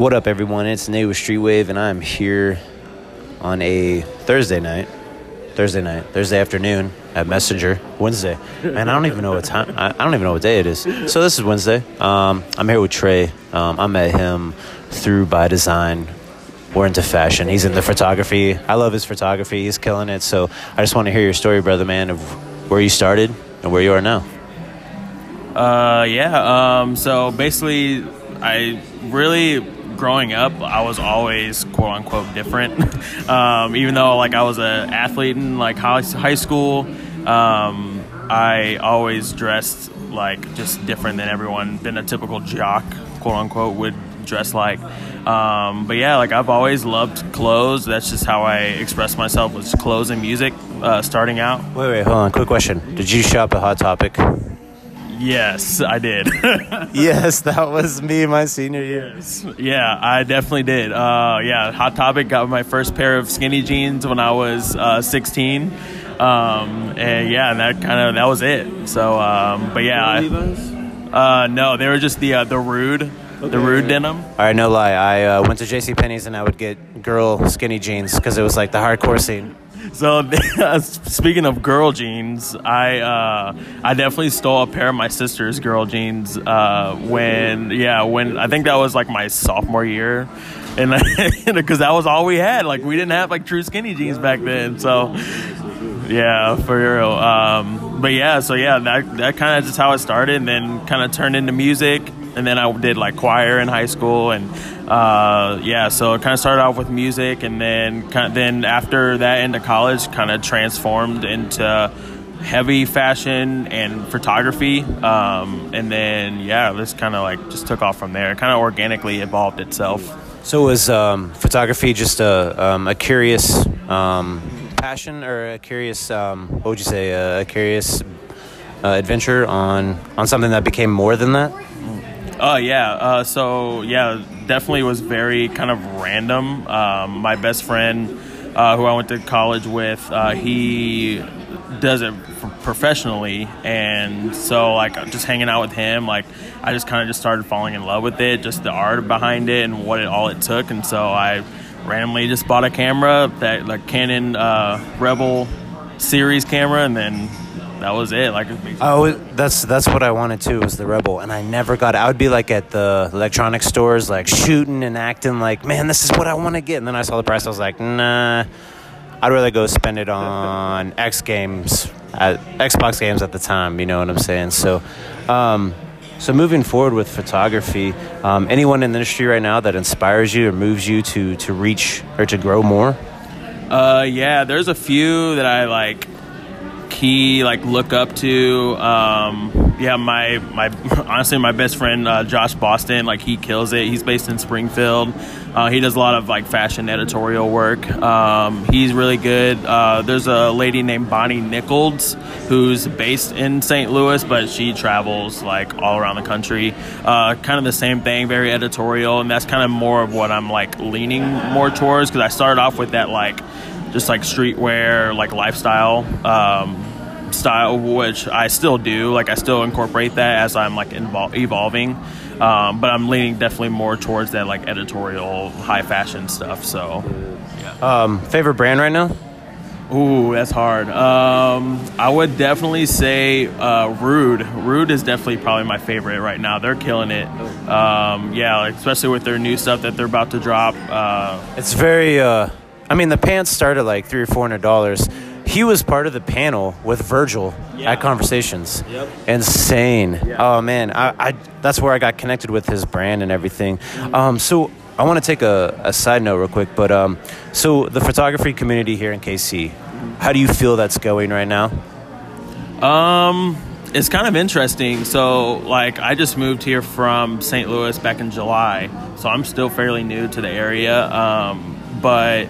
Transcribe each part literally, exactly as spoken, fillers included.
What up, everyone? It's Nate with Street Wave, and I'm here on a Thursday night, Thursday night, Thursday afternoon at Messenger. Wednesday. Man, I don't even know what time. I don't even know what day it is. So this is Wednesday. Um, I'm here with Trey. Um, I met him through By Design. We're into fashion. He's into photography. I love his photography. He's killing it. So I just want to hear your story, brother, man, of where you started and where you are now. Uh, yeah. Um, so basically, I really. Growing up, I was always "quote unquote" different. um, even though, like, I was an athlete in like high, high school, um, I always dressed like just different than everyone than a typical jock, "quote unquote," would dress like. Um, but yeah, like I've always loved clothes. That's just how I expressed myself, was clothes and music. Uh, starting out. Wait, wait, hold on. Quick question: did you shop at Hot Topic? Yes, I did. Yes, that was me my senior year. Yes. Yeah, I definitely did. Uh, yeah, Hot Topic, got my first pair of skinny jeans when I was uh, sixteen. Um, and yeah, and that kind of, that was it. So, um, but yeah. I, uh, no, they were just the, uh, the Rude, okay. the Rude denim. All right, no lie. I uh, went to JCPenney's and I would get girl skinny jeans because it was like the hardcore scene. So, speaking of girl jeans, I uh, I definitely stole a pair of my sister's girl jeans uh, when, yeah, when I think that was like my sophomore year. And because that was all we had. Like, we didn't have like true skinny jeans back then. So, yeah, for real. Um, but yeah, so yeah, that, that kind of just how it started, and then kind of turned into music. And then I did like choir in high school, and uh, yeah, so it kind of started off with music, and then kind of, then after that into college, kind of transformed into heavy fashion and photography, um, and then yeah, this kind of like just took off from there. It kind of organically evolved itself. So was um, photography just a um, a curious um, passion, or a curious um, what would you say, a, a curious uh, adventure on on something that became more than that? Oh, uh, yeah. Uh, so, yeah, definitely was very kind of random. Um, my best friend uh, who I went to college with, uh, he does it professionally. And so, like, just hanging out with him, like, I just kind of just started falling in love with it, just the art behind it and what it all it took. And so I randomly just bought a camera, that like Canon uh, Rebel series camera, and then... that was it. Like, oh, that's that's what I wanted too, was the Rebel, and I never got it. I would be like at the electronic stores, like shooting and acting like, man, this is what I want to get. And then I saw the price, I was like, nah, I'd rather go spend it on X games, at Xbox games at the time. You know what I'm saying? So, um, so moving forward with photography, um, anyone in the industry right now that inspires you or moves you to to reach or to grow more? Uh, yeah, there's a few that I like. He like look up to, um, yeah, my, my, honestly, my best friend, uh, Josh Boston, like he kills it. He's based in Springfield. Uh, he does a lot of like fashion editorial work. Um, he's really good. Uh, there's a lady named Bonnie Nichols who's based in Saint Louis, but she travels like all around the country. Uh, kind of the same thing, very editorial. And that's kind of more of what I'm like leaning more towards, because I started off with that like, just like streetwear, like lifestyle um, style, which I still do. Like I still incorporate that as I'm like evol- evolving. Um, but I'm leaning definitely more towards that like editorial, high fashion stuff. So, yeah. Um, favorite brand right now? Ooh, that's hard. Um, I would definitely say uh, Rude. Rude is definitely probably my favorite right now. They're killing it. Um, yeah, like, especially with their new stuff that they're about to drop. Uh, it's very... Uh... I mean, the pants started like three or four hundred dollars. He was part of the panel with Virgil yeah. at Conversations. Yep. Insane. Yeah. Oh man, I, I that's where I got connected with his brand and everything. Mm-hmm. Um, so I want to take a, a side note real quick, but um, so the photography community here in K C, mm-hmm. how do you feel that's going right now? Um, it's kind of interesting. So like, I just moved here from Saint Louis back in July, so I'm still fairly new to the area, um, but.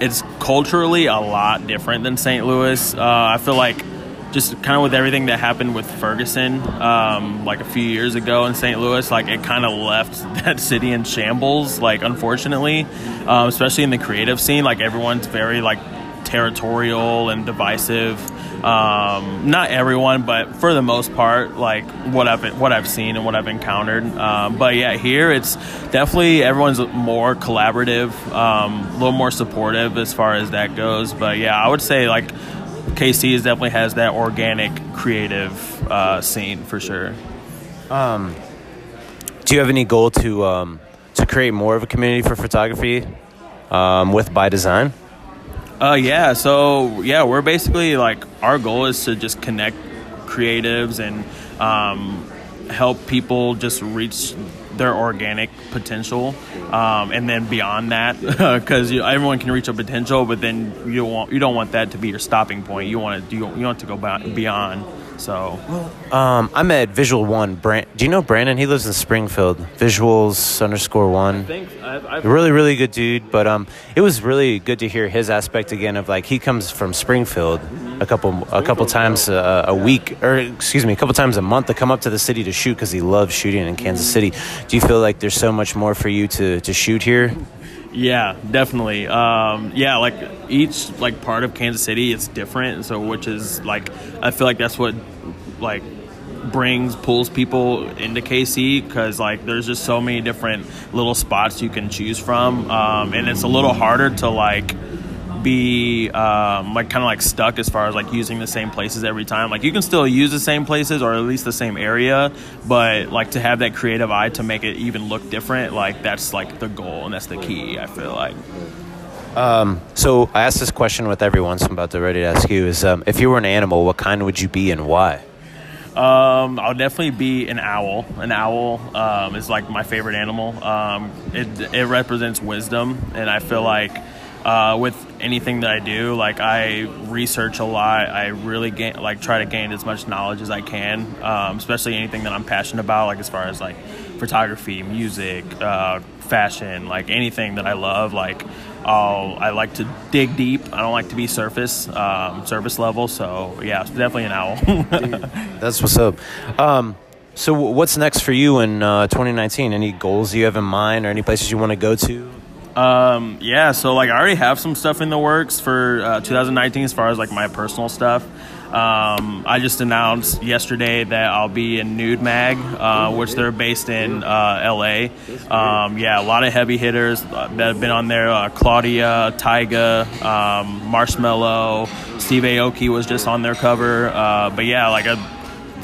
It's culturally a lot different than Saint Louis. Uh, I feel like just kind of with everything that happened with Ferguson, um, like a few years ago in Saint Louis, like it kind of left that city in shambles, like unfortunately, um, especially in the creative scene. Like everyone's very like territorial and divisive. Um, not everyone, but for the most part, like what I've what I've seen and what I've encountered. Um, but yeah, here it's definitely everyone's more collaborative, um, a little more supportive as far as that goes. But yeah, I would say like K C is definitely has that organic, creative uh, scene for sure. Um, do you have any goal to um, to create more of a community for photography um, with By Design? Uh, yeah, so, yeah, we're basically, like, our goal is to just connect creatives and um, help people just reach their organic potential, um, and then beyond that, because you know, everyone can reach a potential, but then you want you don't want that to be your stopping point. You want to you want to go beyond. So, um, I'm at Visual One. Brand, do you know Brandon? He lives in Springfield. Visuals underscore one. Thanks. I've, I've really, really good dude. But um, it was really good to hear his aspect again of like he comes from Springfield mm-hmm. a couple Springfield, a couple times uh, a yeah. week, or excuse me, a couple times a month to come up to the city to shoot because he loves shooting in Kansas mm-hmm. City. Do you feel like there's so much more for you to to shoot here? Yeah, definitely. Um, yeah, like each like part of Kansas City is different. So which is like I feel like that's what like brings pulls people into K C because like there's just so many different little spots you can choose from, um, and it's a little harder to like be um, like kind of like stuck as far as like using the same places every time. Like you can still use the same places or at least the same area, but like to have that creative eye to make it even look different, like that's like the goal and that's the key, I feel like. Um, so I asked this question with everyone, so I'm about to ready to ask you is um, if you were an animal, what kind would you be and why? Um, I'll definitely be an owl. An owl um, is like my favorite animal. Um, it it represents wisdom, and I feel like uh, with anything that I do, like I research a lot. I really gain, like try to gain as much knowledge as I can, um, especially anything that I'm passionate about, like as far as like photography, music, uh, fashion, like anything that I love. Like I'll, I like to dig deep. I don't like to be surface, um, surface level. So yeah, it's definitely an owl. Dude, that's what's up. Um, so what's next for you in uh, twenty nineteen? Any goals you have in mind or any places you want to go to? Um, yeah, so like I already have some stuff in the works for uh, two thousand nineteen as far as like my personal stuff. Um, I just announced yesterday that I'll be in Nude Mag, uh, which they're based in uh, L A. Um, yeah, a lot of heavy hitters that have been on there. Uh, Claudia, Tyga, um, Marshmello, Steve Aoki was just on their cover. Uh, but yeah, like a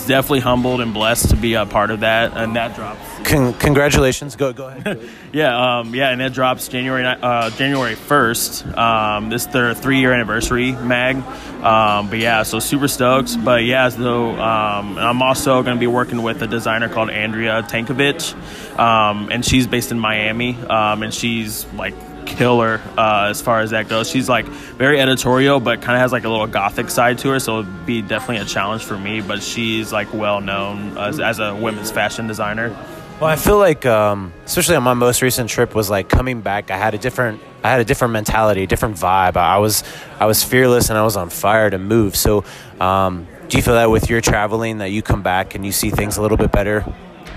definitely humbled and blessed to be a part of that, and that drops. Con- congratulations! Go go ahead. yeah, um, yeah, and it drops January uh, January first. Um, this is their three year anniversary mag, um, but yeah, so super stoked. But yeah, so um, I'm also going to be working with a designer called Andrea Tankovich, um, and she's based in Miami, um, and she's like killer uh, as far as that goes. She's like very editorial, but kind of has like a little gothic side to her, so it'd be definitely a challenge for me. But she's like well known as, as a women's fashion designer. Well, I feel like, um, especially on my most recent trip, was like coming back. I had a different, I had a different mentality, a different vibe. I was, I was fearless and I was on fire to move. So, um, do you feel that with your traveling that you come back and you see things a little bit better?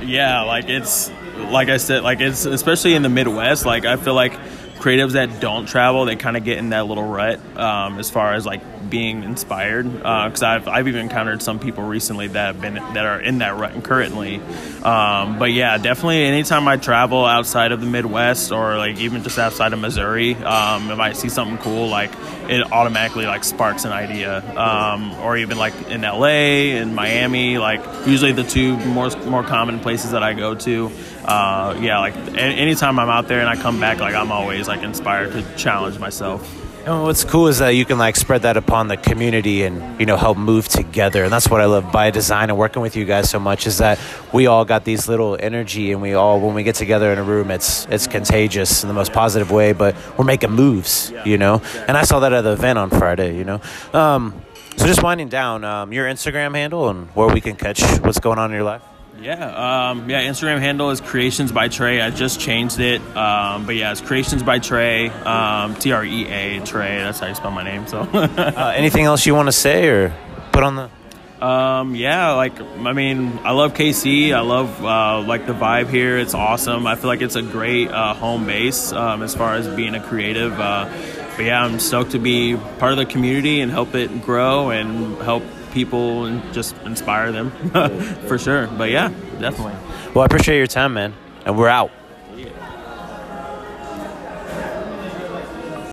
Yeah, like it's, like I said, like it's especially in the Midwest. Like I feel like creatives that don't travel, they kind of get in that little rut um, as far as like being inspired. Because uh, I've I've even encountered some people recently that have been that are in that rut currently. Um, but yeah, definitely. Anytime I travel outside of the Midwest or like even just outside of Missouri, um, if I see something cool, like it automatically like sparks an idea. Um, or even like in L A and Miami, like usually the two more more common places that I go to. Uh, yeah, like a- anytime I'm out there and I come back, like I'm always like inspired to challenge myself. And what's cool is that you can like spread that upon the community and, you know, help move together. And that's what I love By Design and working with you guys so much is that we all got these little energy and we all, when we get together in a room, it's it's contagious in the most positive way, but we're making moves, you know. And I saw that at the event on Friday, you know. Um, so just winding down, um, your Instagram handle and where we can catch what's going on in your life. Yeah, um, yeah. Instagram handle is Creations by Trey. I just changed it, um, but yeah, it's Creations by Trey, um, T R E A Trey. That's how you spell my name. So, uh, anything else you want to say or put on the? Um, yeah, like, I mean, I love K C. I love, uh, like, the vibe here. It's awesome. I feel like it's a great uh, home base um, as far as being a creative. Uh, but, yeah, I'm stoked to be part of the community and help it grow and help people and just inspire them for sure. But, yeah, definitely. Well, I appreciate your time, man. And we're out. Yeah.